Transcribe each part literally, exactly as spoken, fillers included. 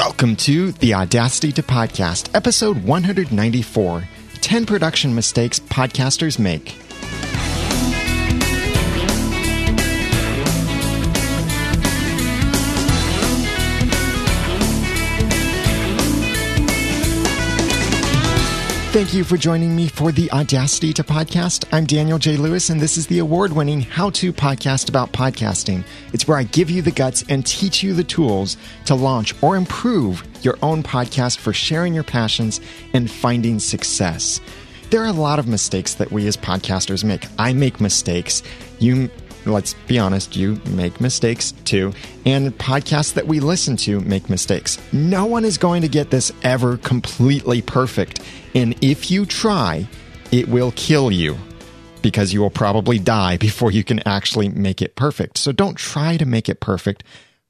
Welcome to the Audacity to Podcast, episode one hundred ninety-four, ten Production Mistakes Podcasters Make. Thank you for joining me for the Audacity to Podcast. I'm Daniel J. Lewis, and this is the award-winning How to Podcast about Podcasting. It's where I give you the guts and teach you the tools to launch or improve your own podcast for sharing your passions and finding success. There are a lot of mistakes that we as podcasters make. I make mistakes. You, let's be honest, you make mistakes too. And podcasts that we listen to make mistakes. No one is going to get this ever completely perfect. And if you try, it will kill you because you will probably die before you can actually make it perfect. So don't try to make it perfect.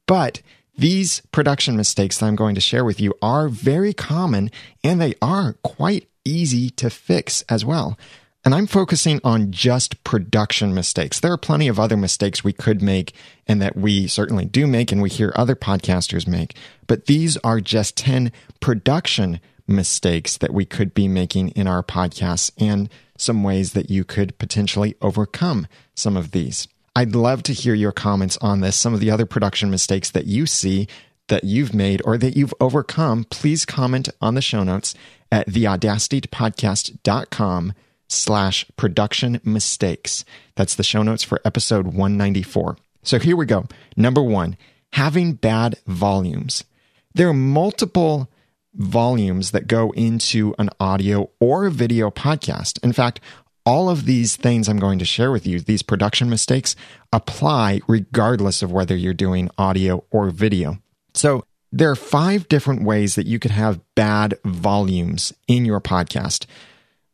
But these production mistakes that I'm going to share with you are very common, and they are quite easy to fix as well. And I'm focusing on just production mistakes. There are plenty of other mistakes we could make and that we certainly do make and we hear other podcasters make. But these are just ten production mistakes. mistakes that we could be making in our podcasts and some ways that you could potentially overcome some of these. I'd love to hear your comments on this, some of the other production mistakes that you see that you've made or that you've overcome. Please comment on the show notes at theaudacitytopodcast.com slash production mistakes. That's the show notes for episode one ninety-four. So here we go. Number one, having bad volumes. There are multiple volumes that go into an audio or a video podcast. In fact, all of these things I'm going to share with you, these production mistakes, apply regardless of whether you're doing audio or video. So there are five different ways that you could have bad volumes in your podcast.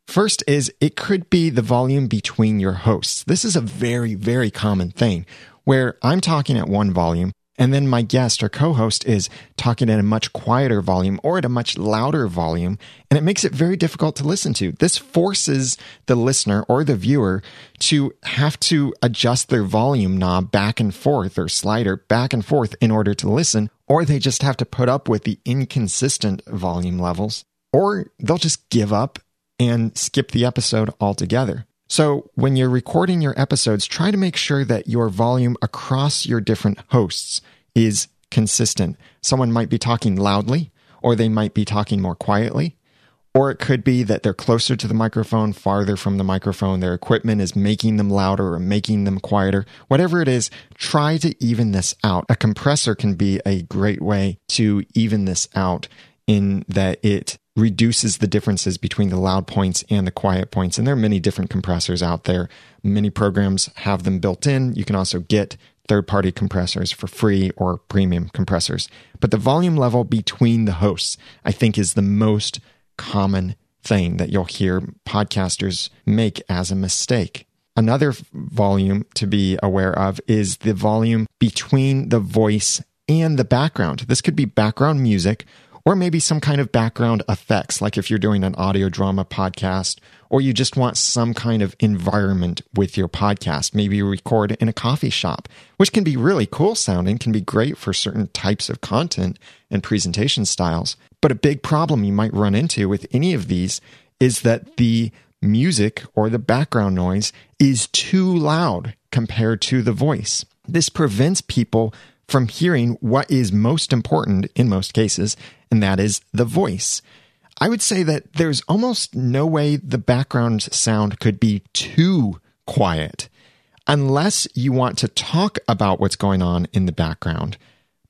First is it could be the volume between your hosts. This is a very, very common thing where I'm talking at one volume, and then my guest or co-host is talking at a much quieter volume or at a much louder volume, and it makes it very difficult to listen to. This forces the listener or the viewer to have to adjust their volume knob back and forth or slider back and forth in order to listen, or they just have to put up with the inconsistent volume levels, or they'll just give up and skip the episode altogether. So when you're recording your episodes, try to make sure that your volume across your different hosts is consistent. Someone might be talking loudly, or they might be talking more quietly, or it could be that they're closer to the microphone, farther from the microphone, their equipment is making them louder or making them quieter. Whatever it is, try to even this out. A compressor can be a great way to even this out in that it reduces the differences between the loud points and the quiet points. And there are many different compressors out there. Many programs have them built in. You can also get third-party compressors for free or premium compressors. But the volume level between the hosts, I think, is the most common thing that you'll hear podcasters make as a mistake. Another volume to be aware of is the volume between the voice and the background. This could be background music, or maybe some kind of background effects, like if you're doing an audio drama podcast, or you just want some kind of environment with your podcast. Maybe you record in a coffee shop, which can be really cool sounding, can be great for certain types of content and presentation styles. But a big problem you might run into with any of these is that the music or the background noise is too loud compared to the voice. This prevents people from hearing what is most important in most cases, and that is the voice. I would say that there's almost no way the background sound could be too quiet unless you want to talk about what's going on in the background.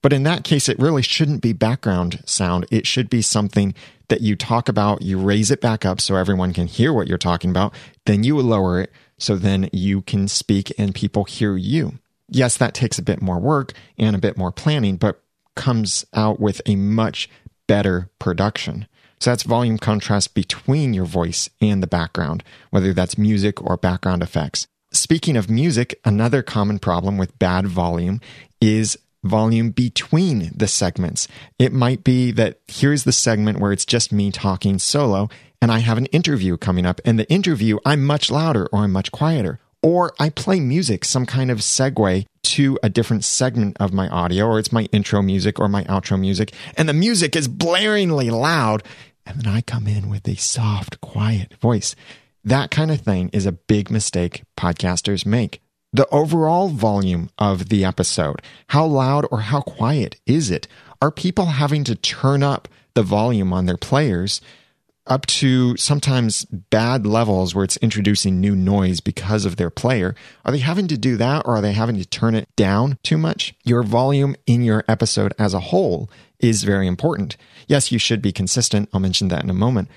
But in that case, it really shouldn't be background sound. It should be something that you talk about, you raise it back up so everyone can hear what you're talking about, then you lower it so then you can speak and people hear you. Yes, that takes a bit more work and a bit more planning, but comes out with a much better production. So that's volume contrast between your voice and the background, whether that's music or background effects. Speaking of music, another common problem with bad volume is volume between the segments. It might be that here's the segment where it's just me talking solo, and I have an interview coming up. And the interview, I'm much louder or I'm much quieter. or I play music, some kind of segue to a different segment of my audio, or it's my intro music or my outro music, and the music is blaringly loud, and then I come in with a soft, quiet voice. That kind of thing is a big mistake podcasters make. The overall volume of the episode, how loud or how quiet is it? Are people having to turn up the volume on their players up to sometimes bad levels where it's introducing new noise because of their player? Are they having to do that, or are they having to turn it down too much? Your volume in your episode as a whole is very important. Yes, you should be consistent. I'll mention that in a moment.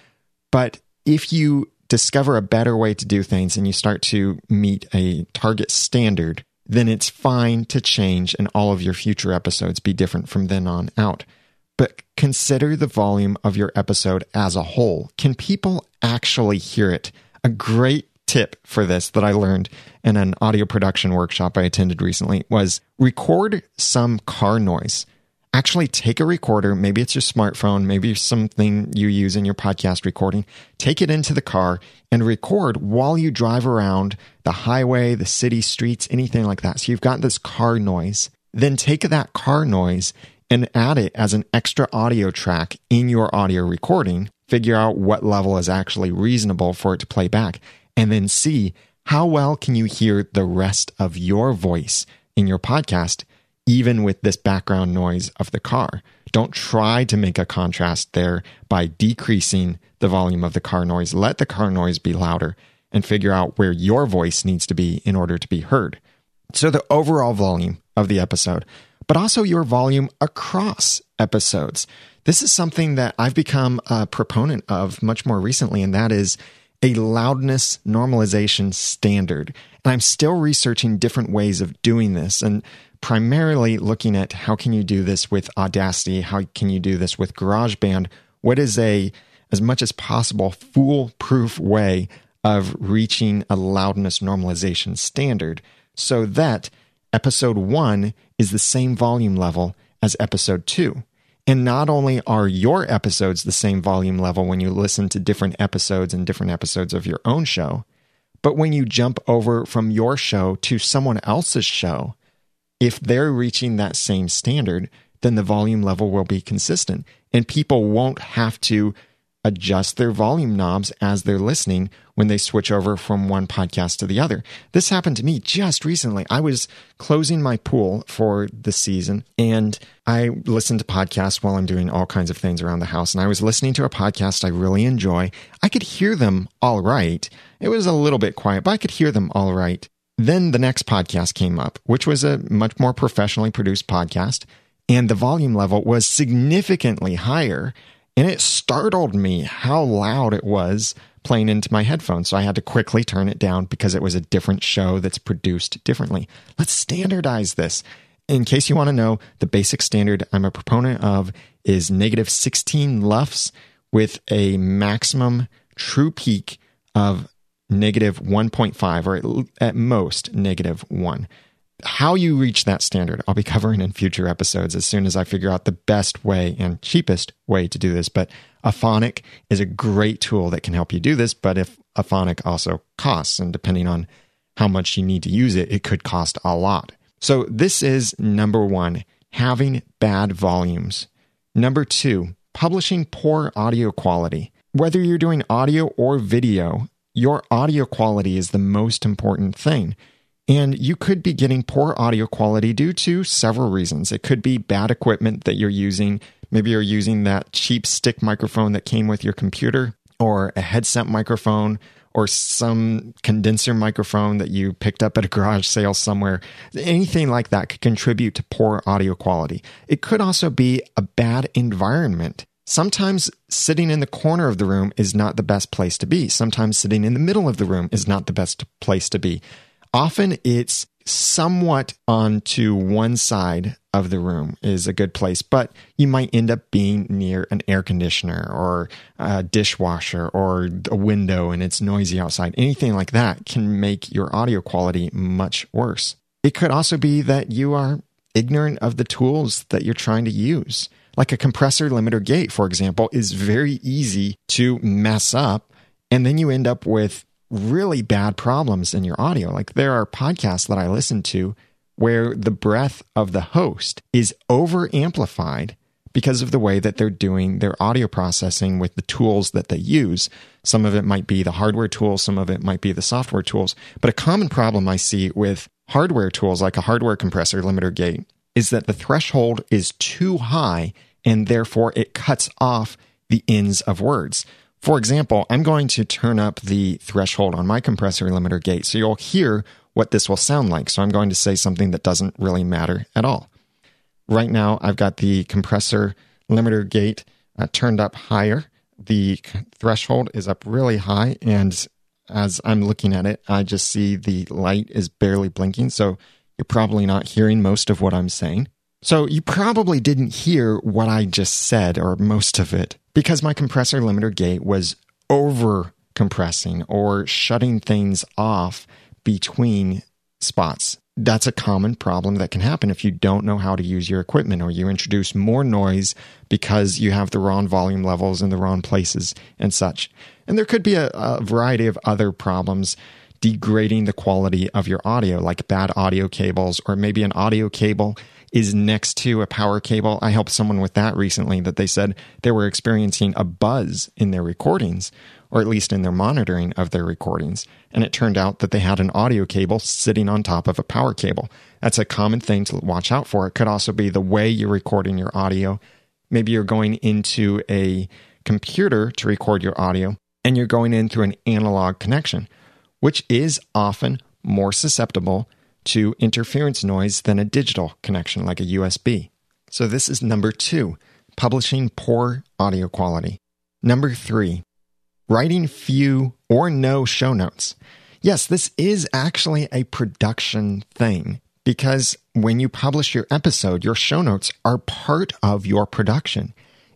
But if you discover a better way to do things and you start to meet a target standard, then it's fine to change and all of your future episodes be different from then on out. But consider the volume of your episode as a whole. Can people actually hear it? A great tip for this that I learned in an audio production workshop I attended recently was record some car noise. Actually take a recorder, maybe it's your smartphone, maybe something you use in your podcast recording, take it into the car and record while you drive around the highway, the city streets, anything like that. So you've got this car noise. Then take that car noise and add it as an extra audio track in your audio recording, figure out what level is actually reasonable for it to play back, and then see how well can you hear the rest of your voice in your podcast, even with this background noise of the car. Don't try to make a contrast there by decreasing the volume of the car noise. Let the car noise be louder and figure out where your voice needs to be in order to be heard. So the overall volume of the episode, but also your volume across episodes. This is something that I've become a proponent of much more recently, and that is a loudness normalization standard. And I'm still researching different ways of doing this, and primarily looking at how can you do this with Audacity, how can you do this with GarageBand, what is a, as much as possible, foolproof way of reaching a loudness normalization standard so that episode one is the same volume level as episode two. And not only are your episodes the same volume level when you listen to different episodes and different episodes of your own show, but when you jump over from your show to someone else's show, if they're reaching that same standard, then the volume level will be consistent and people won't have to adjust their volume knobs as they're listening when they switch over from one podcast to the other. This happened to me just recently. I was closing my pool for the season, and I listen to podcasts while I'm doing all kinds of things around the house, and I was listening to a podcast I really enjoy. I could hear them all right. It was a little bit quiet, but I could hear them all right. Then the next podcast came up, which was a much more professionally produced podcast, and the volume level was significantly higher. And it startled me how loud it was playing into my headphones. So I had to quickly turn it down because it was a different show that's produced differently. Let's standardize this. In case you want to know, the basic standard I'm a proponent of is negative sixteen L U F S with a maximum true peak of negative one point five, or at most negative one. How you reach that standard, I'll be covering in future episodes as soon as I figure out the best way and cheapest way to do this. But Aphonic is a great tool that can help you do this. But if Aphonic also costs, and depending on how much you need to use it, it could cost a lot. So this is number one, having bad volumes. Number two, publishing poor audio quality. Whether you're doing audio or video, your audio quality is the most important thing. And you could be getting poor audio quality due to several reasons. It could be bad equipment that you're using. Maybe you're using that cheap stick microphone that came with your computer, or a headset microphone, or some condenser microphone that you picked up at a garage sale somewhere. Anything like that could contribute to poor audio quality. It could also be a bad environment. Sometimes sitting in the corner of the room is not the best place to be. Sometimes sitting in the middle of the room is not the best place to be. Often it's somewhat onto one side of the room is a good place, but you might end up being near an air conditioner or a dishwasher or a window and it's noisy outside. Anything like that can make your audio quality much worse. It could also be that you are ignorant of the tools that you're trying to use. Like a compressor limiter gate, for example, is very easy to mess up, and then you end up with really bad problems in your audio. Like there are podcasts that I listen to where the breath of the host is over amplified because of the way that they're doing their audio processing with the tools that they use. Some of it might be the hardware tools, some of it might be the software tools. But a common problem I see with hardware tools like a hardware compressor limiter gate is that the threshold is too high and therefore it cuts off the ends of words. For example, I'm going to turn up the threshold on my compressor limiter gate so you'll hear what this will sound like. So I'm going to say something that doesn't really matter at all. Right now, I've got the compressor limiter gate uh, turned up higher. The threshold is up really high, and as I'm looking at it, I just see the light is barely blinking, so you're probably not hearing most of what I'm saying. So you probably didn't hear what I just said, or most of it, because my compressor limiter gate was over-compressing or shutting things off between spots. That's a common problem that can happen if you don't know how to use your equipment, or you introduce more noise because you have the wrong volume levels in the wrong places and such. And there could be a, a variety of other problems degrading the quality of your audio, like bad audio cables, or maybe an audio cable is next to a power cable. I helped someone with that recently, that they said they were experiencing a buzz in their recordings, or at least in their monitoring of their recordings. And it turned out that they had an audio cable sitting on top of a power cable. That's a common thing to watch out for. It could also be the way you're recording your audio. Maybe you're going into a computer to record your audio, and you're going in through an analog connection, which is often more susceptible to interference noise than a digital connection like a U S B. So this is number two, publishing poor audio quality. Number three, writing few or no show notes. Yes, this is actually a production thing, because when you publish your episode, your show notes are part of your production.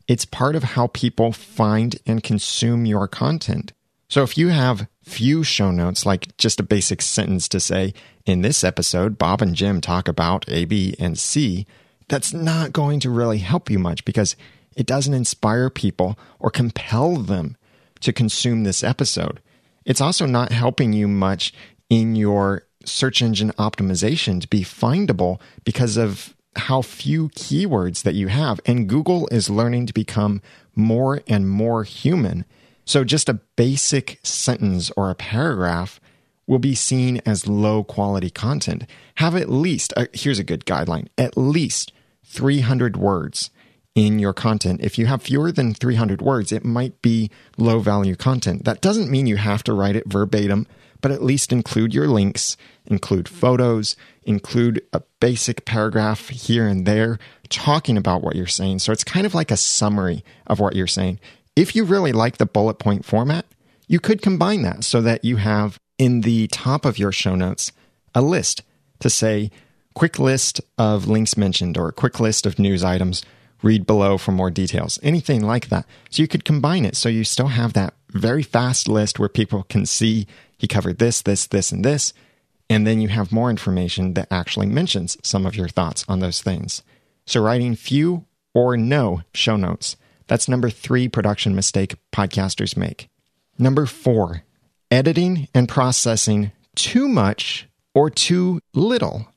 It's part of how people find and consume your content. So if you have few show notes, like just a basic sentence to say, in this episode, Bob and Jim talk about A, B, and C, that's not going to really help you much because it doesn't inspire people or compel them to consume this episode. It's also not helping you much in your search engine optimization to be findable because of how few keywords that you have. And Google is learning to become more and more human. So just a basic sentence or a paragraph will be seen as low-quality content. Have at least, uh, here's a good guideline, at least three hundred words in your content. If you have fewer than three hundred words, it might be low-value content. That doesn't mean you have to write it verbatim, but at least include your links, include photos, include a basic paragraph here and there talking about what you're saying. So it's kind of like a summary of what you're saying. If you really like the bullet point format, you could combine that so that you have in the top of your show notes a list to say, quick list of links mentioned, or a quick list of news items, read below for more details, anything like that. So you could combine it so you still have that very fast list where people can see he covered this, this, this, and this, and then you have more information that actually mentions some of your thoughts on those things. So writing few or no show notes. That's number three production mistake podcasters make. Number four, editing and processing too much or too little.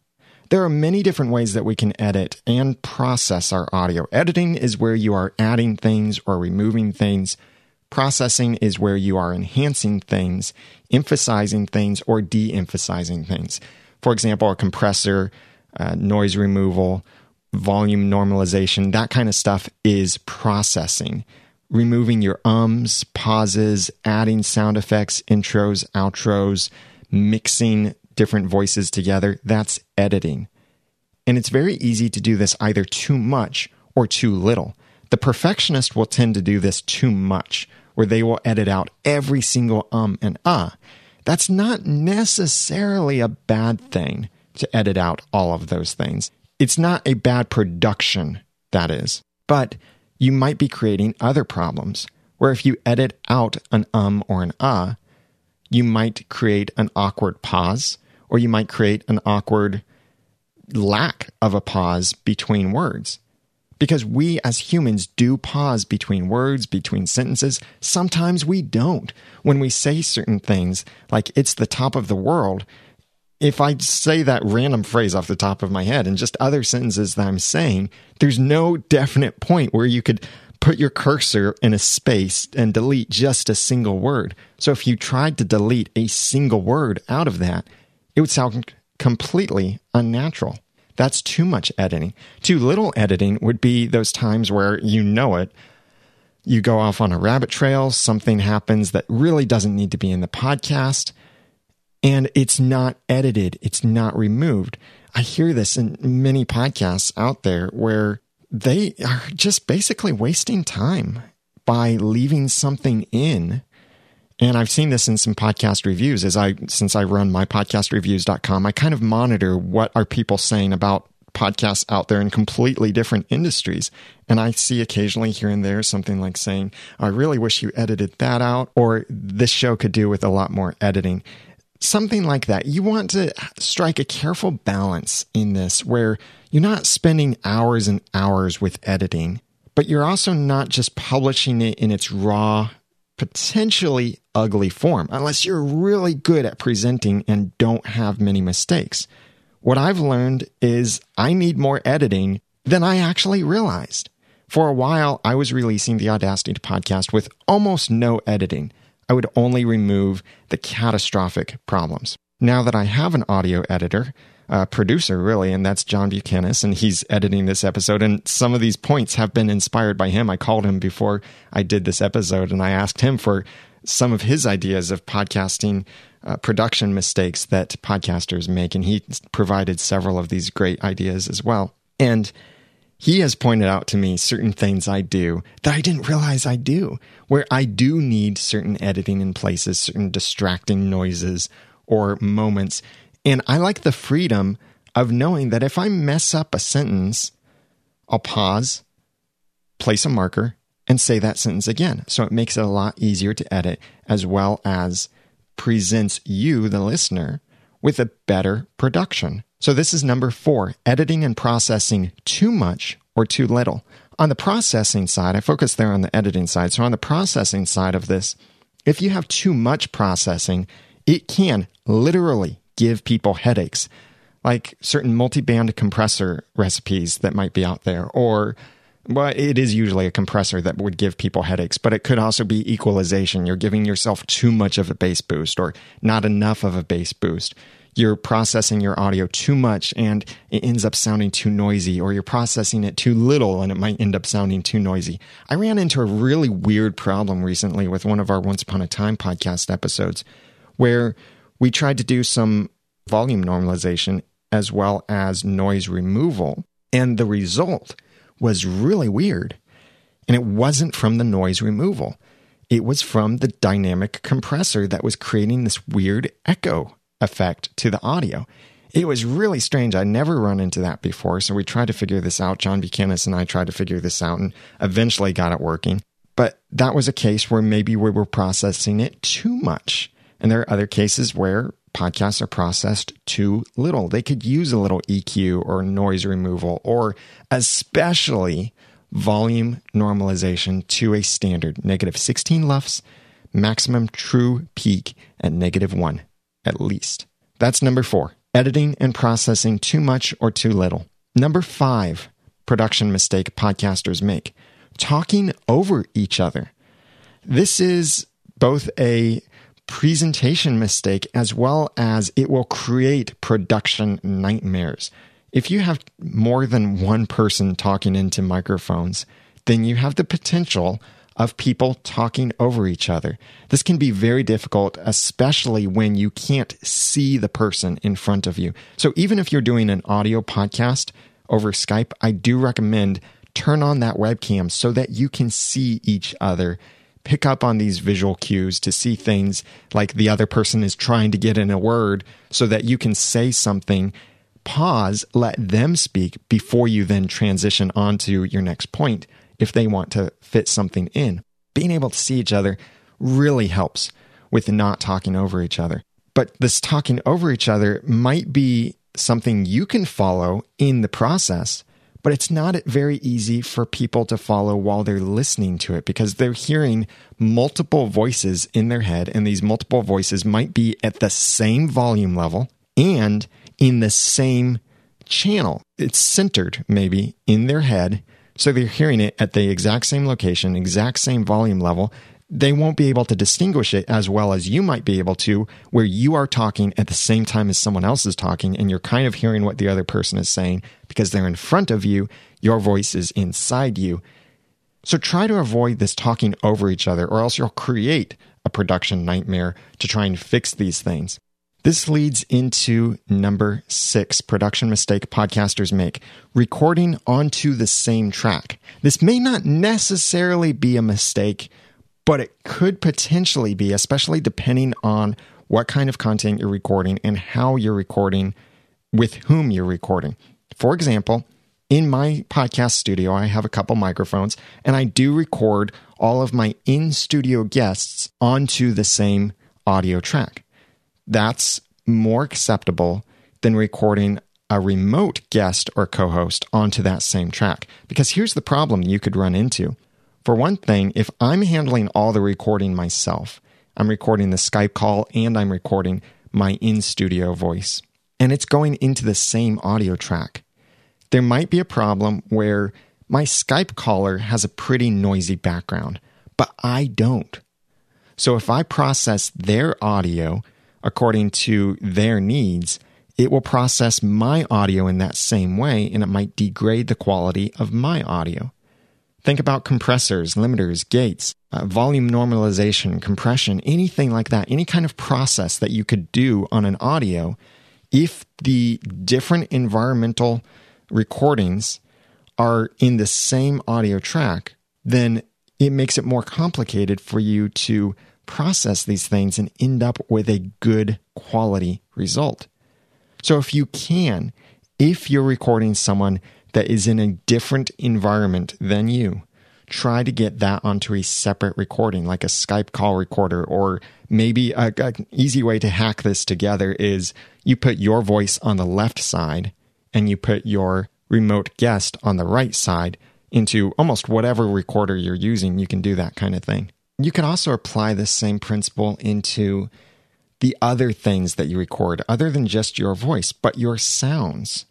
There are many different ways that we can edit and process our audio. Editing is where you are adding things or removing things. Processing is where you are enhancing things, emphasizing things, or de-emphasizing things. For example, a compressor, uh, noise removal, volume normalization, that kind of stuff is processing. Removing your ums, pauses, adding sound effects, intros, outros, mixing different voices together, that's editing. And it's very easy to do this either too much or too little. The perfectionist will tend to do this too much, where they will edit out every single um and ah. That's not necessarily a bad thing to edit out all of those things. It's not a bad production, that is. But you might be creating other problems, where if you edit out an um or an ah, you might create an awkward pause, or you might create an awkward lack of a pause between words. Because we as humans do pause between words, between sentences. Sometimes we don't. When we say certain things, like it's the top of the world, if I say that random phrase off the top of my head and just other sentences that I'm saying, there's no definite point where you could put your cursor in a space and delete just a single word. So if you tried to delete a single word out of that, it would sound completely unnatural. That's too much editing. Too little editing would be those times where you know it, you go off on a rabbit trail, something happens that really doesn't need to be in the podcast, and it's not edited, it's not removed. I hear this in many podcasts out there where they are just basically wasting time by leaving something in. And I've seen this in some podcast reviews. As I, since I run my podcast reviews dot com, I kind of monitor what are people saying about podcasts out there in completely different industries. And I see occasionally here and there something like saying, I really wish you edited that out, or this show could do with a lot more editing. Something like that. You want to strike a careful balance in this where you're not spending hours and hours with editing, but you're also not just publishing it in its raw, potentially ugly form, unless you're really good at presenting and don't have many mistakes. What I've learned is I need more editing than I actually realized. For a while, I was releasing the Audacity to Podcast with almost no editing. I would only remove the catastrophic problems. Now that I have an audio editor, uh, producer really, and that's John Buchanan, and he's editing this episode, and some of these points have been inspired by him. I called him before I did this episode, and I asked him for some of his ideas of podcasting uh, production mistakes that podcasters make, and he provided several of these great ideas as well. And he has pointed out to me certain things I do that I didn't realize I do, where I do need certain editing in places, certain distracting noises or moments. And I like the freedom of knowing that if I mess up a sentence, I'll pause, place a marker, and say that sentence again. So it makes it a lot easier to edit, as well as presents you, the listener, with a better production. So this is number four, editing and processing too much or too little. On the processing side, I focus there on the editing side. So on the processing side of this, if you have too much processing, it can literally give people headaches, like certain multi-band compressor recipes that might be out there, or, well, it is usually a compressor that would give people headaches, but it could also be equalization. You're giving yourself too much of a bass boost or not enough of a bass boost. You're processing your audio too much and it ends up sounding too noisy, or you're processing it too little and it might end up sounding too noisy. I ran into a really weird problem recently with one of our Once Upon a Time podcast episodes where we tried to do some volume normalization as well as noise removal, and the result was really weird. And it wasn't from the noise removal. It was from the dynamic compressor that was creating this weird echo effect to the audio. It was really strange. I never run into that before. So we tried to figure this out. John Buchanan and I tried to figure this out and eventually got it working. But that was a case where maybe we were processing it too much. And there are other cases where podcasts are processed too little. They could use a little E Q or noise removal, or especially volume normalization to a standard negative sixteen L U F S, maximum true peak at negative one, at least. That's number four, editing and processing too much or too little. Number five, production mistake podcasters make, talking over each other. This is both a presentation mistake, as well as it will create production nightmares. If you have more than one person talking into microphones, then you have the potential of people talking over each other. This can be very difficult, especially when you can't see the person in front of you. So even if you're doing an audio podcast over Skype, I do recommend turn on that webcam so that you can see each other. Pick up on these visual cues to see things like the other person is trying to get in a word so that you can say something, pause, let them speak before you then transition onto your next point if they want to fit something in. Being able to see each other really helps with not talking over each other. But this talking over each other might be something you can follow in the process, but it's not very easy for people to follow while they're listening to it because they're hearing multiple voices in their head, and these multiple voices might be at the same volume level and in the same channel. It's centered maybe in their head, so they're hearing it at the exact same location, exact same volume level. They won't be able to distinguish it as well as you might be able to, where you are talking at the same time as someone else is talking, and you're kind of hearing what the other person is saying because they're in front of you, your voice is inside you. So try to avoid this talking over each other, or else you'll create a production nightmare to try and fix these things. This leads into number six, production mistake podcasters make, recording onto the same track. This may not necessarily be a mistake, but it could potentially be, especially depending on what kind of content you're recording and how you're recording, with whom you're recording. For example, in my podcast studio, I have a couple microphones, and I do record all of my in-studio guests onto the same audio track. That's more acceptable than recording a remote guest or co-host onto that same track. Because here's the problem you could run into. For one thing, if I'm handling all the recording myself, I'm recording the Skype call and I'm recording my in-studio voice, and it's going into the same audio track, there might be a problem where my Skype caller has a pretty noisy background, but I don't. So if I process their audio according to their needs, it will process my audio in that same way, and it might degrade the quality of my audio. Think about compressors, limiters, gates, uh, volume normalization, compression, anything like that, any kind of process that you could do on an audio. If the different environmental recordings are in the same audio track, then it makes it more complicated for you to process these things and end up with a good quality result. So if you can, if you're recording someone that is in a different environment than you, try to get that onto a separate recording, like a Skype call recorder, or maybe an easy way to hack this together is you put your voice on the left side and you put your remote guest on the right side into almost whatever recorder you're using. You can do that kind of thing. You can also apply this same principle into the other things that you record, other than just your voice, but your sounds.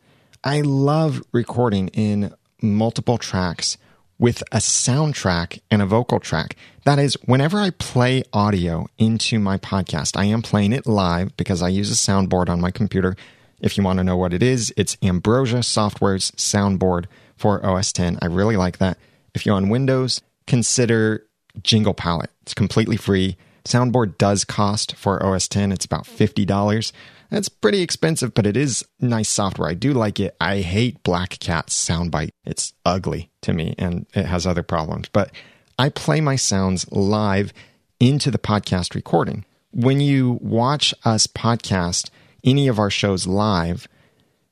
I love recording in multiple tracks with a soundtrack and a vocal track. That is, whenever I play audio into my podcast, I am playing it live because I use a soundboard on my computer. If you want to know what it is, it's Ambrosia Software's soundboard for O S ten. I really like that. If you're on Windows, consider Jingle Palette. It's completely free. Soundboard does cost for O S ten. It's about fifty dollars. That's pretty expensive, but it is nice software. I do like it. I hate Black Cat soundbite. It's ugly to me, and it has other problems. But I play my sounds live into the podcast recording. When you watch us podcast any of our shows live,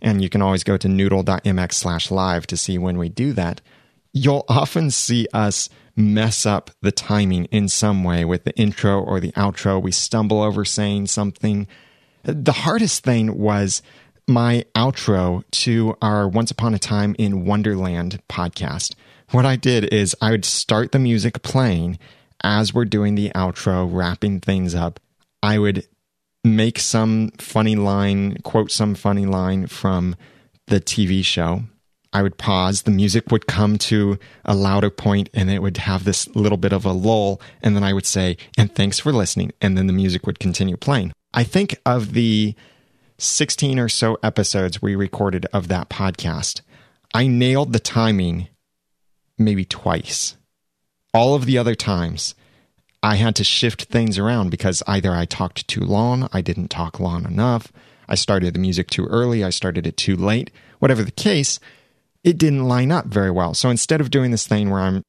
and you can always go to noodle dot m x slash live to see when we do that, you'll often see us mess up the timing in some way with the intro or the outro. We stumble over saying something. The hardest thing was my outro to our Once Upon a Time in Wonderland podcast. What I did is I would start the music playing as we're doing the outro, wrapping things up. I would make some funny line, quote some funny line from the T V show. I would pause, the music would come to a louder point, and it would have this little bit of a lull, and then I would say, and thanks for listening, and then the music would continue playing. I think of the sixteen or so episodes we recorded of that podcast, I nailed the timing maybe twice. All of the other times, I had to shift things around because either I talked too long, I didn't talk long enough, I started the music too early, I started it too late, whatever the case, it didn't line up very well. So instead of doing this thing where I'm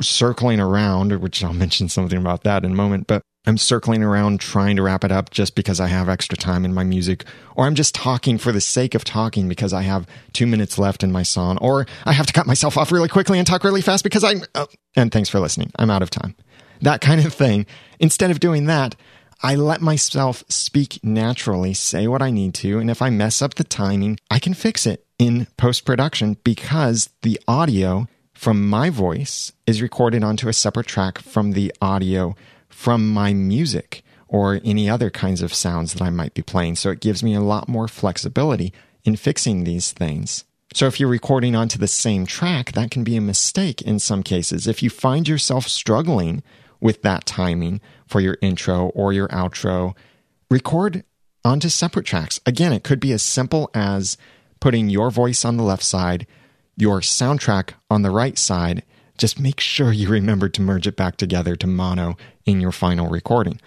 circling around, which I'll mention something about that in a moment, but I'm circling around trying to wrap it up just because I have extra time in my music, or I'm just talking for the sake of talking because I have two minutes left in my song, or I have to cut myself off really quickly and talk really fast because I'm, oh, and thanks for listening, I'm out of time. That kind of thing. Instead of doing that, I let myself speak naturally, say what I need to, and if I mess up the timing, I can fix it in post-production because the audio from my voice is recorded onto a separate track from the audio from my music or any other kinds of sounds that I might be playing. So it gives me a lot more flexibility in fixing these things. So if you're recording onto the same track, that can be a mistake in some cases. If you find yourself struggling with that timing for your intro or your outro, record onto separate tracks. Again, it could be as simple as putting your voice on the left side, your soundtrack on the right side. Just make sure you remember to merge it back together to mono in your final recording.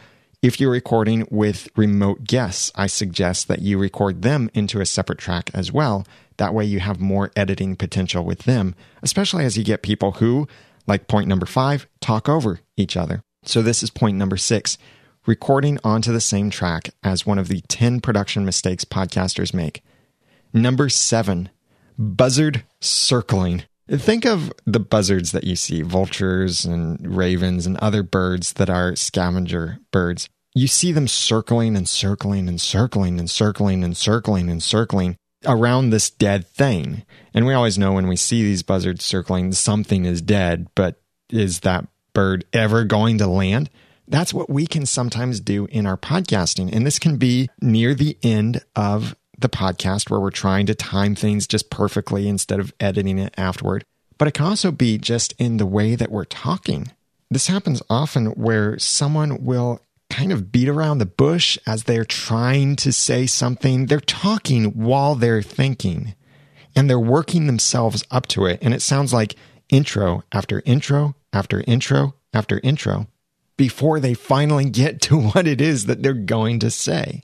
If you're recording with remote guests, I suggest that you record them into a separate track as well. That way you have more editing potential with them, especially as you get people who, like point number five, talk over each other. So this is point number six, recording onto the same track as one of the ten production mistakes podcasters make. Number seven, buzzard circling. Think of the buzzards that you see, vultures and ravens and other birds that are scavenger birds. You see them circling and circling and circling and circling and circling and circling around this dead thing. And we always know when we see these buzzards circling, something is dead, but is that bird ever going to land? That's what we can sometimes do in our podcasting. And this can be near the end of the podcast where we're trying to time things just perfectly instead of editing it afterward. But it can also be just in the way that we're talking. This happens often where someone will kind of beat around the bush as they're trying to say something. They're talking while they're thinking, and they're working themselves up to it. And it sounds like intro after intro after intro after intro before they finally get to what it is that they're going to say.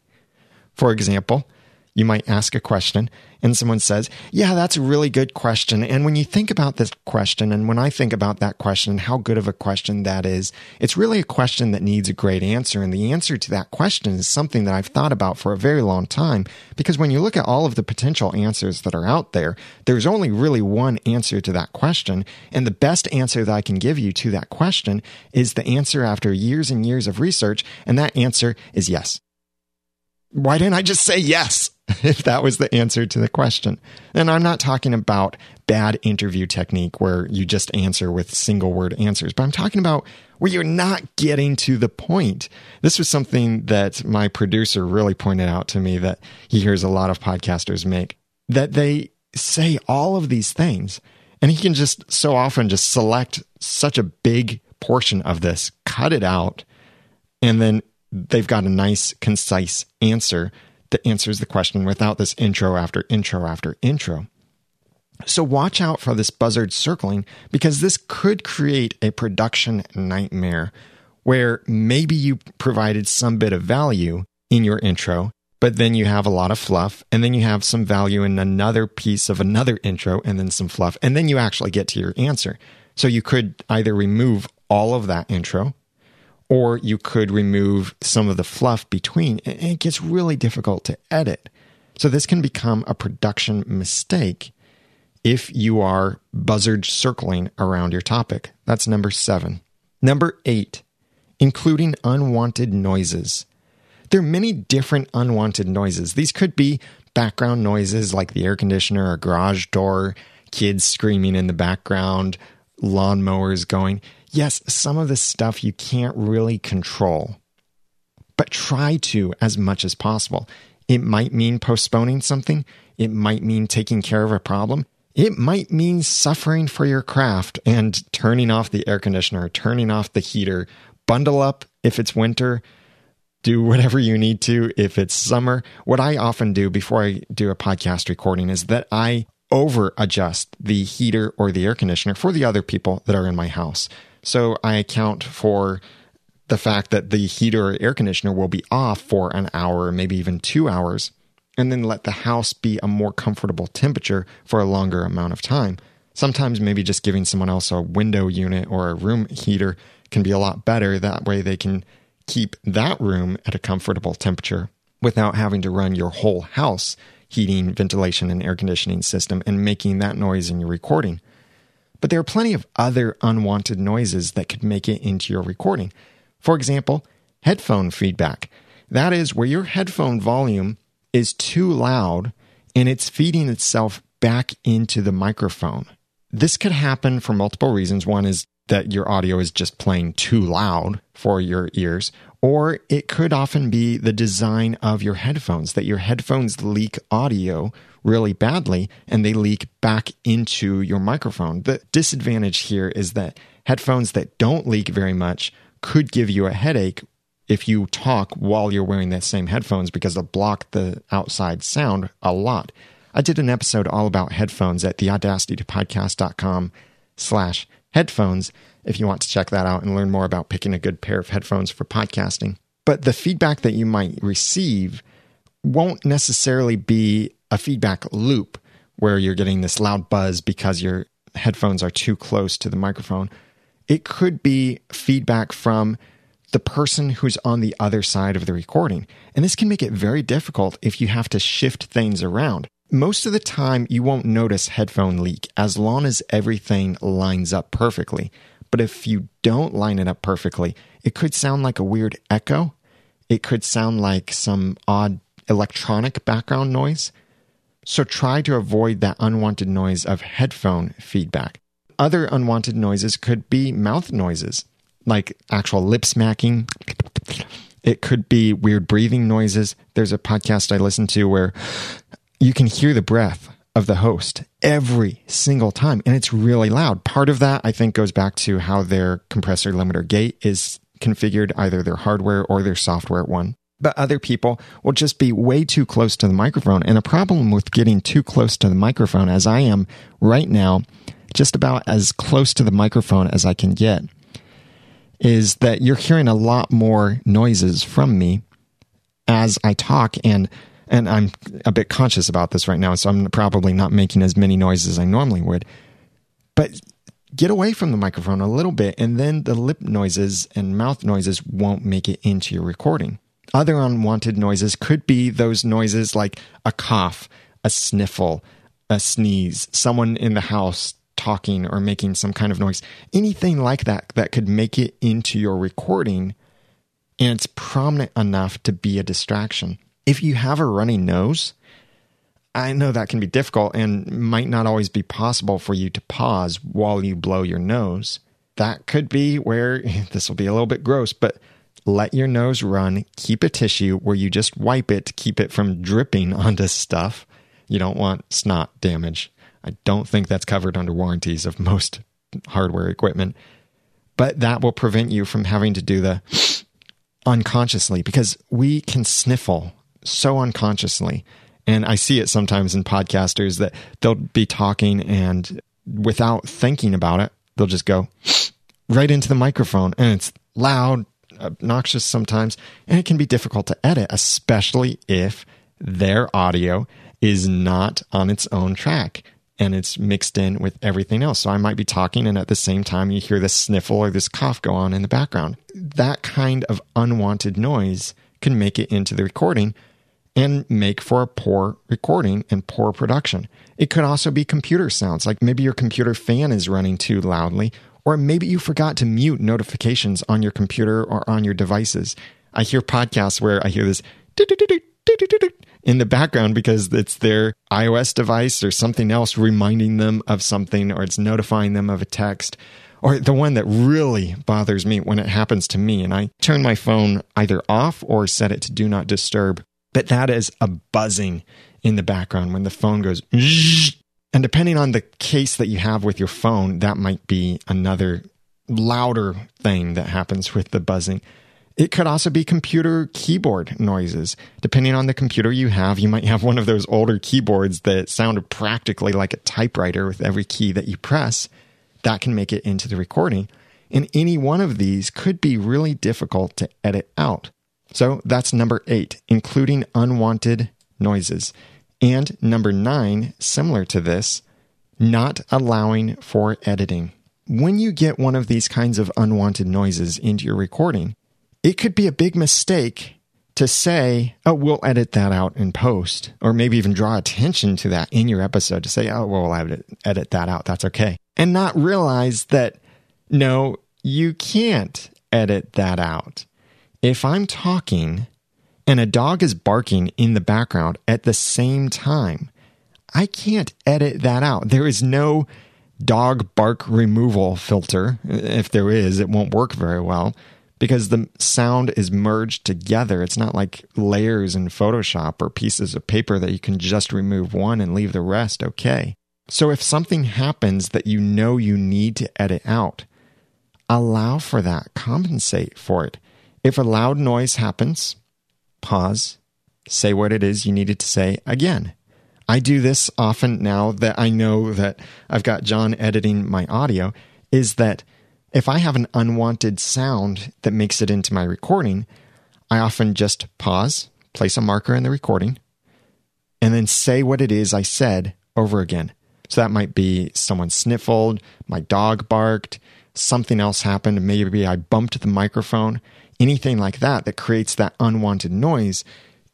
For example, you might ask a question and someone says, yeah, that's a really good question. And when you think about this question, and when I think about that question, how good of a question that is, it's really a question that needs a great answer. And the answer to that question is something that I've thought about for a very long time, because when you look at all of the potential answers that are out there, there's only really one answer to that question. And the best answer that I can give you to that question is the answer after years and years of research. And that answer is yes. Why didn't I just say yes if that was the answer to the question? And I'm not talking about bad interview technique where you just answer with single word answers, but I'm talking about where you're not getting to the point. This was something that my producer really pointed out to me that he hears a lot of podcasters make, that they say all of these things, and he can just so often just select such a big portion of this, cut it out, and then they've got a nice, concise answer that answers the question without this intro after intro after intro. So watch out for this buzzard circling, because this could create a production nightmare where maybe you provided some bit of value in your intro, but then you have a lot of fluff, and then you have some value in another piece of another intro, and then some fluff, and then you actually get to your answer. So you could either remove all of that intro, or you could remove some of the fluff between, and it gets really difficult to edit. So this can become a production mistake if you are buzzard circling around your topic. That's number seven. Number eight, including unwanted noises. There are many different unwanted noises. These could be background noises like the air conditioner or garage door, kids screaming in the background, lawnmowers going. Yes, some of this stuff you can't really control, but try to as much as possible. It might mean postponing something. It might mean taking care of a problem. It might mean suffering for your craft and turning off the air conditioner, turning off the heater, bundle up if it's winter, do whatever you need to if it's summer. What I often do before I do a podcast recording is that I over adjust the heater or the air conditioner for the other people that are in my house. So I account for the fact that the heater or air conditioner will be off for an hour, maybe even two hours, and then let the house be a more comfortable temperature for a longer amount of time. Sometimes maybe just giving someone else a window unit or a room heater can be a lot better. That way they can keep that room at a comfortable temperature without having to run your whole house heating, ventilation, and air conditioning system and making that noise in your recording. But there are plenty of other unwanted noises that could make it into your recording. For example, headphone feedback. That is where your headphone volume is too loud and it's feeding itself back into the microphone. This could happen for multiple reasons. One is that your audio is just playing too loud for your ears, or it could often be the design of your headphones, that your headphones leak audio really badly and they leak back into your microphone. The disadvantage here is that headphones that don't leak very much could give you a headache if you talk while you're wearing that same headphones because they'll block the outside sound a lot. I did an episode all about headphones at the audacity to podcast dot com slash headphones if you want to check that out and learn more about picking a good pair of headphones for podcasting. But the feedback that you might receive won't necessarily be a feedback loop where you're getting this loud buzz because your headphones are too close to the microphone. It could be feedback from the person who's on the other side of the recording. And this can make it very difficult if you have to shift things around. Most of the time, you won't notice headphone leak as long as everything lines up perfectly. But if you don't line it up perfectly, it could sound like a weird echo. It could sound like some odd electronic background noise. So try to avoid that unwanted noise of headphone feedback. Other unwanted noises could be mouth noises, like actual lip smacking. It could be weird breathing noises. There's a podcast I listen to where you can hear the breath of the host every single time, and it's really loud. Part of that, I think, goes back to how their compressor limiter gate is configured, either their hardware or their software one. But other people will just be way too close to the microphone. And the problem with getting too close to the microphone, as I am right now, just about as close to the microphone as I can get, is that you're hearing a lot more noises from me as I talk. And and I'm a bit conscious about this right now, so I'm probably not making as many noises as I normally would. But get away from the microphone a little bit, and then the lip noises and mouth noises won't make it into your recording. Other unwanted noises could be those noises like a cough, a sniffle, a sneeze, someone in the house talking or making some kind of noise. Anything like that that could make it into your recording, and it's prominent enough to be a distraction. If you have a runny nose, I know that can be difficult and might not always be possible for you to pause while you blow your nose. That could be where, this will be a little bit gross, but let your nose run. Keep a tissue where you just wipe it to keep it from dripping onto stuff. You don't want snot damage. I don't think that's covered under warranties of most hardware equipment. But that will prevent you from having to do the unconsciously, because we can sniffle so unconsciously. And I see it sometimes in podcasters that they'll be talking and without thinking about it, they'll just go right into the microphone, and it's loud, obnoxious sometimes, and it can be difficult to edit, especially if their audio is not on its own track and it's mixed in with everything else. So I might be talking, and at the same time you hear this sniffle or this cough go on in the background. That kind of unwanted noise can make it into the recording and make for a poor recording and poor production. It could also be computer sounds, like maybe your computer fan is running too loudly, or maybe you forgot to mute notifications on your computer or on your devices. I hear podcasts where I hear this in the background because it's their iOS device or something else reminding them of something, or it's notifying them of a text. Or the one that really bothers me when it happens to me, and I turn my phone either off or set it to do not disturb, but that is a buzzing in the background when the phone goes zzzz. And depending on the case that you have with your phone, that might be another louder thing that happens with the buzzing. It could also be computer keyboard noises. Depending on the computer you have, you might have one of those older keyboards that sounded practically like a typewriter with every key that you press. That can make it into the recording. And any one of these could be really difficult to edit out. So that's number eight, including unwanted noises. And number nine, similar to this, not allowing for editing. When you get one of these kinds of unwanted noises into your recording, it could be a big mistake to say, oh, we'll edit that out in post, or maybe even draw attention to that in your episode to say, oh, well, we'll edit, edit that out. That's okay. And not realize that, no, you can't edit that out. if I'm talking and a dog is barking in the background at the same time, I can't edit that out. There is no dog bark removal filter. If there is, it won't work very well because the sound is merged together. It's not like layers in Photoshop or pieces of paper that you can just remove one and leave the rest okay. So if something happens that you know you need to edit out, allow for that, compensate for it. If a loud noise happens, pause, say what it is you needed to say again. I do this often now that I know that I've got John editing my audio, is that if I have an unwanted sound that makes it into my recording, I often just pause, place a marker in the recording, and then say what it is I said over again. So that might be someone sniffled, my dog barked, something else happened, maybe I bumped the microphone, anything like that that creates that unwanted noise.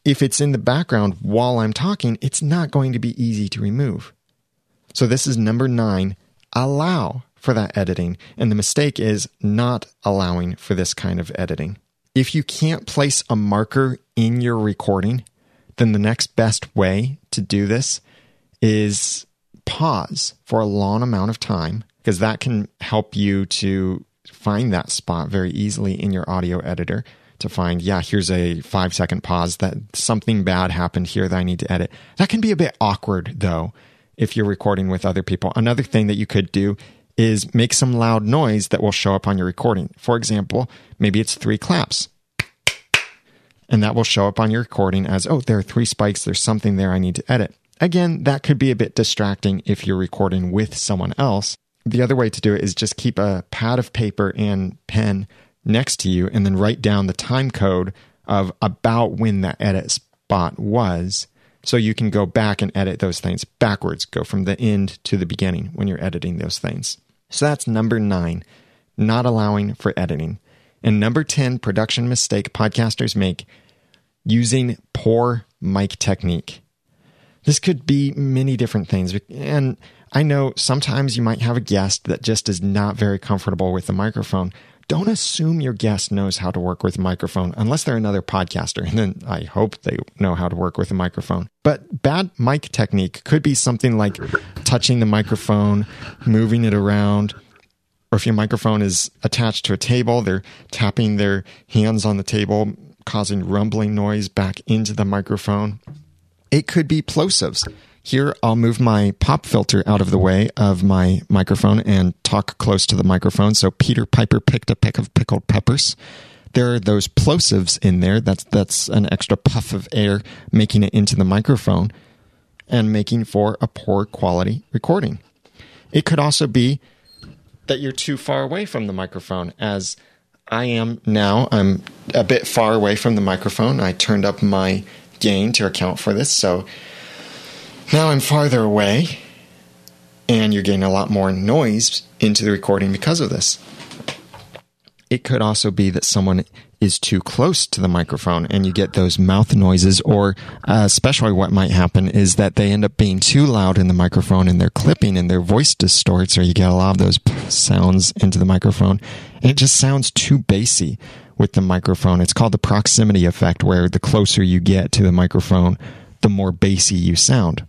If it's in the background while I'm talking, it's not going to be easy to remove. So this is number nine, allow for that editing. And the mistake is not allowing for this kind of editing. If you can't place a marker in your recording, then the next best way to do this is pause for a long amount of time, because that can help you to find that spot very easily in your audio editor. To find, yeah, here's a five second pause that something bad happened here that I need to edit. That can be a bit awkward though, if you're recording with other people. Another thing that you could do is make some loud noise that will show up on your recording. For example, maybe it's three claps, and that will show up on your recording as, oh, there are three spikes, there's something there I need to edit. Again, that could be a bit distracting if you're recording with someone else. The other way to do it is just keep a pad of paper and pen next to you and then write down the time code of about when that edit spot was, so you can go back and edit those things backwards, go from the end to the beginning when you're editing those things. So that's number nine, not allowing for editing. And number ten, production mistake podcasters make, using poor mic technique. This could be many different things. And I know sometimes you might have a guest that just is not very comfortable with the microphone. Don't assume your guest knows how to work with a microphone unless they're another podcaster, and then I hope they know how to work with a microphone. But bad mic technique could be something like touching the microphone, moving it around, or if your microphone is attached to a table, they're tapping their hands on the table, causing rumbling noise back into the microphone. It could be plosives. Here, I'll move my pop filter out of the way of my microphone and talk close to the microphone. So Peter Piper picked a peck of pickled peppers. There are those plosives in there. That's that's an extra puff of air making it into the microphone and making for a poor quality recording. It could also be that you're too far away from the microphone, as I am now. I'm a bit far away from the microphone. I turned up my gain to account for this, so now I'm farther away, and you're getting a lot more noise into the recording because of this. It could also be that someone is too close to the microphone, and you get those mouth noises, or uh, especially what might happen is that they end up being too loud in the microphone, and they're clipping, and their voice distorts, or you get a lot of those sounds into the microphone, and it just sounds too bassy with the microphone. It's called the proximity effect, where the closer you get to the microphone, the more bassy you sound.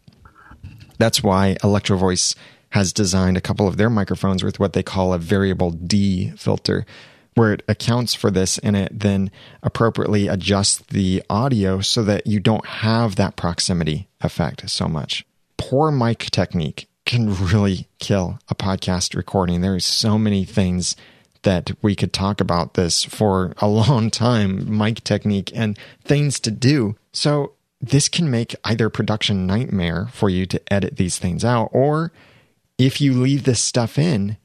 That's why Electro Voice has designed a couple of their microphones with what they call a variable D filter, where it accounts for this and it then appropriately adjusts the audio so that you don't have that proximity effect so much. Poor mic technique can really kill a podcast recording. There are so many things that we could talk about this for a long time, mic technique and things to do. So this can make either a production nightmare for you to edit these things out, or if you leave this stuff in,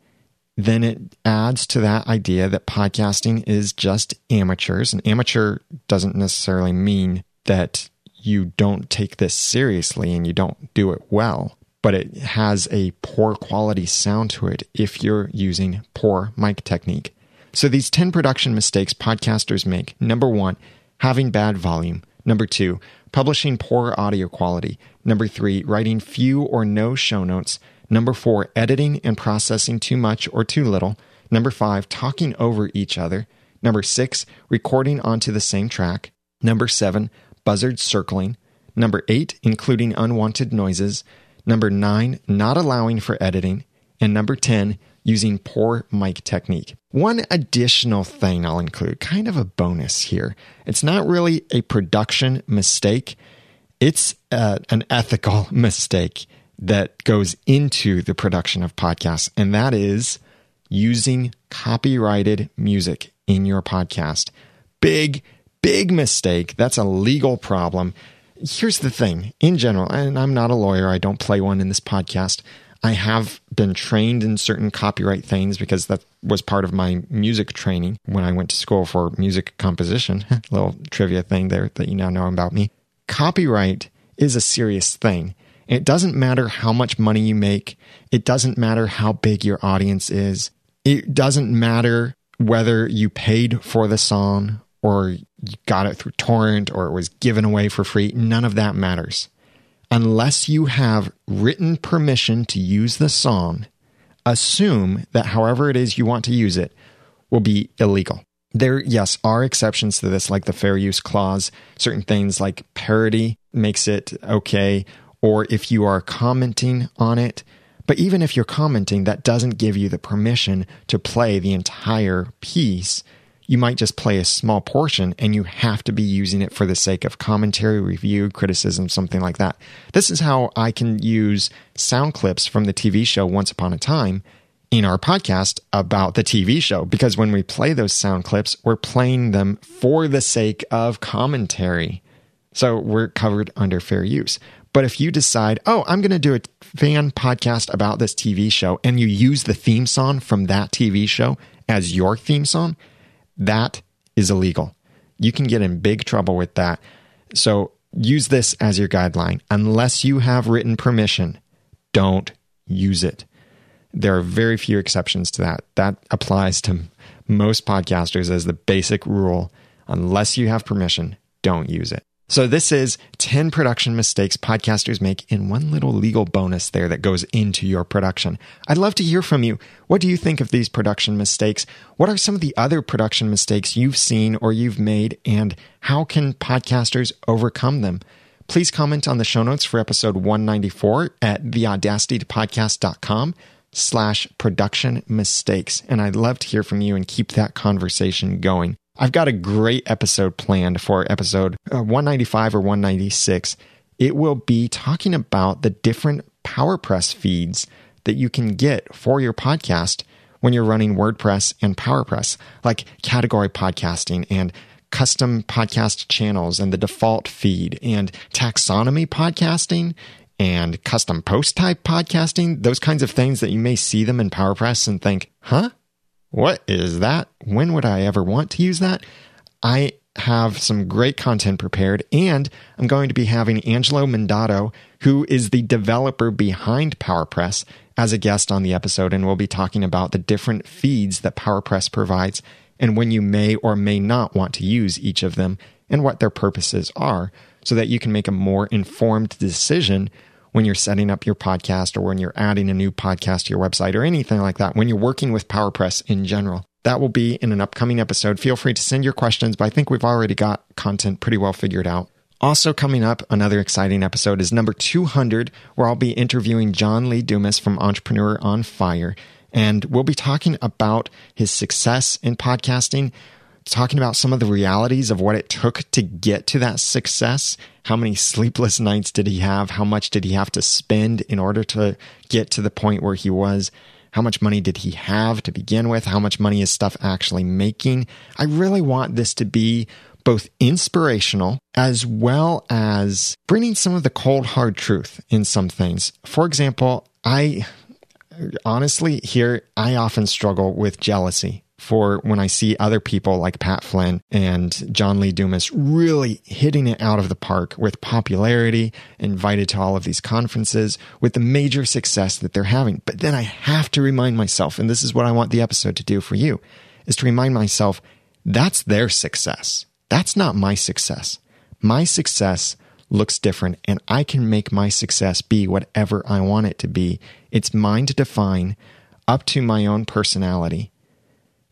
then it adds to that idea that podcasting is just amateurs. And amateur doesn't necessarily mean that you don't take this seriously and you don't do it well, but it has a poor quality sound to it if you're using poor mic technique. So these ten production mistakes podcasters make. Number one, having bad volume. Number two, publishing poor audio quality. Number three, writing few or no show notes. Number four, editing and processing too much or too little. Number five, talking over each other. Number six, recording onto the same track. Number seven, buzzard circling. Number eight, including unwanted noises. Number nine, not allowing for editing. And number ten, using poor mic technique. One additional thing I'll include, kind of a bonus here. It's not really a production mistake. It's uh, an ethical mistake that goes into the production of podcasts, and that is using copyrighted music in your podcast. Big, big mistake. That's a legal problem. Here's the thing. In general, and I'm not a lawyer, I don't play one in this podcast, I have been trained in certain copyright things because that was part of my music training when I went to school for music composition. Little trivia thing there that you now know about me. Copyright is a serious thing. It doesn't matter how much money you make. It doesn't matter how big your audience is. It doesn't matter whether you paid for the song or you got it through torrent or it was given away for free. None of that matters. Unless you have written permission to use the song, assume that however it is you want to use it will be illegal. There, yes, are exceptions to this, like the fair use clause. Certain things like parody makes it okay, or if you are commenting on it. But even if you're commenting, that doesn't give you the permission to play the entire piece. You might just play a small portion, and you have to be using it for the sake of commentary, review, criticism, something like that. This is how I can use sound clips from the T V show Once Upon a Time in our podcast about the T V show, because when we play those sound clips, we're playing them for the sake of commentary. So we're covered under fair use. But if you decide, oh, I'm going to do a fan podcast about this T V show, and you use the theme song from that T V show as your theme song, that is illegal. You can get in big trouble with that. So use this as your guideline. Unless you have written permission, don't use it. There are very few exceptions to that. That applies to most podcasters as the basic rule. Unless you have permission, don't use it. So this is ten production mistakes podcasters make in one little legal bonus there that goes into your production. I'd love to hear from you. What do you think of these production mistakes? What are some of the other production mistakes you've seen or you've made, and how can podcasters overcome them? Please comment on the show notes for episode one ninety-four at the audacity to podcast dot com slash production mistakes. And I'd love to hear from you and keep that conversation going. I've got a great episode planned for episode one ninety-five or one ninety-six. It will be talking about the different PowerPress feeds that you can get for your podcast when you're running WordPress and PowerPress, like category podcasting and custom podcast channels and the default feed and taxonomy podcasting and custom post type podcasting, those kinds of things that you may see them in PowerPress and think, huh? What is that? When would I ever want to use that? I have some great content prepared, and I'm going to be having Angelo Mendato, who is the developer behind PowerPress, as a guest on the episode, and we'll be talking about the different feeds that PowerPress provides and when you may or may not want to use each of them and what their purposes are so that you can make a more informed decision when you're setting up your podcast or when you're adding a new podcast to your website or anything like that, when you're working with PowerPress in general. That will be in an upcoming episode. Feel free to send your questions, but I think we've already got content pretty well figured out. Also coming up, another exciting episode is number two hundred, where I'll be interviewing John Lee Dumas from Entrepreneur on Fire. And we'll be talking about his success in podcasting, talking about some of the realities of what it took to get to that success. How many sleepless nights did he have? How much did he have to spend in order to get to the point where he was? How much money did he have to begin with? How much money is stuff actually making? I really want this to be both inspirational as well as bringing some of the cold, hard truth in some things. For example, I honestly here, I often struggle with jealousy for when I see other people like Pat Flynn and John Lee Dumas really hitting it out of the park with popularity, invited to all of these conferences, with the major success that they're having. But then I have to remind myself, and this is what I want the episode to do for you, is to remind myself, that's their success. That's not my success. My success looks different, and I can make my success be whatever I want it to be. It's mine to define up to my own personality.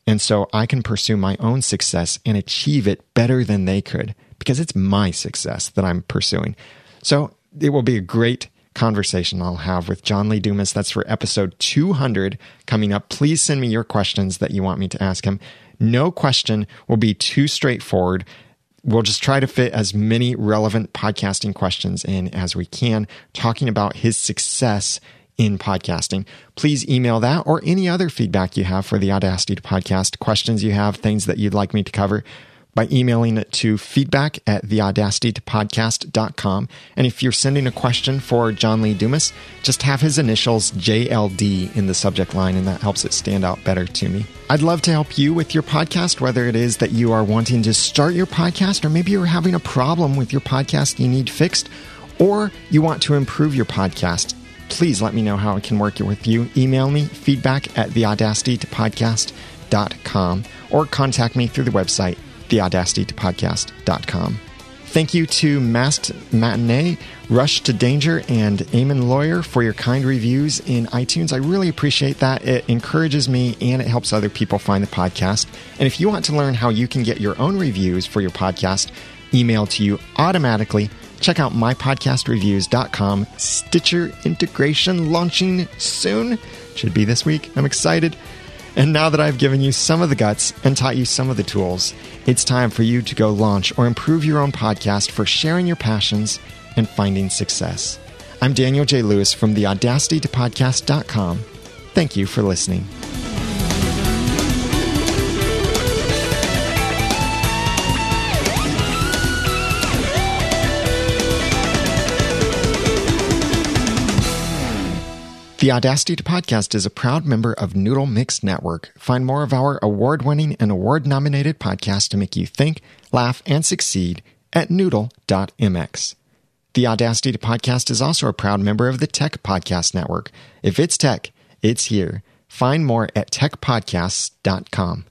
And so I can pursue my own success and achieve it better than they could because it's my success that I'm pursuing. So it will be a great conversation I'll have with John Lee Dumas. That's for episode two hundred coming up. Please send me your questions that you want me to ask him. No question will be too straightforward. We'll just try to fit as many relevant podcasting questions in as we can, talking about his success in podcasting. Please email that or any other feedback you have for the Audacity to Podcast, questions you have, things that you'd like me to cover, by emailing it to feedback at the audacity to podcast dot com. And if you're sending a question for John Lee Dumas, just have his initials J L D in the subject line, and that helps it stand out better to me. I'd love to help you with your podcast, whether it is that you are wanting to start your podcast, or maybe you're having a problem with your podcast you need fixed, or you want to improve your podcast. Please let me know how I can work with you. Email me, feedback at the audacity to podcast dot com, or contact me through the website, the audacity to podcast dot com. Thank you to Masked Matinee, Rush to Danger, and Eamon Lawyer for your kind reviews in iTunes. I really appreciate that. It encourages me and it helps other people find the podcast. And if you want to learn how you can get your own reviews for your podcast emailed to you automatically, check out my podcast reviews dot com. Stitcher integration launching soon. Should be this week. I'm excited. And now that I've given you some of the guts and taught you some of the tools, it's time for you to go launch or improve your own podcast for sharing your passions and finding success. I'm Daniel J. Lewis from the audacity to podcast dot com. Thank you for listening. The Audacity to Podcast is a proud member of Noodle Mix Network. Find more of our award-winning and award-nominated podcasts to make you think, laugh, and succeed at noodle dot m x. The Audacity to Podcast is also a proud member of the Tech Podcast Network. If it's tech, it's here. Find more at tech podcasts dot com.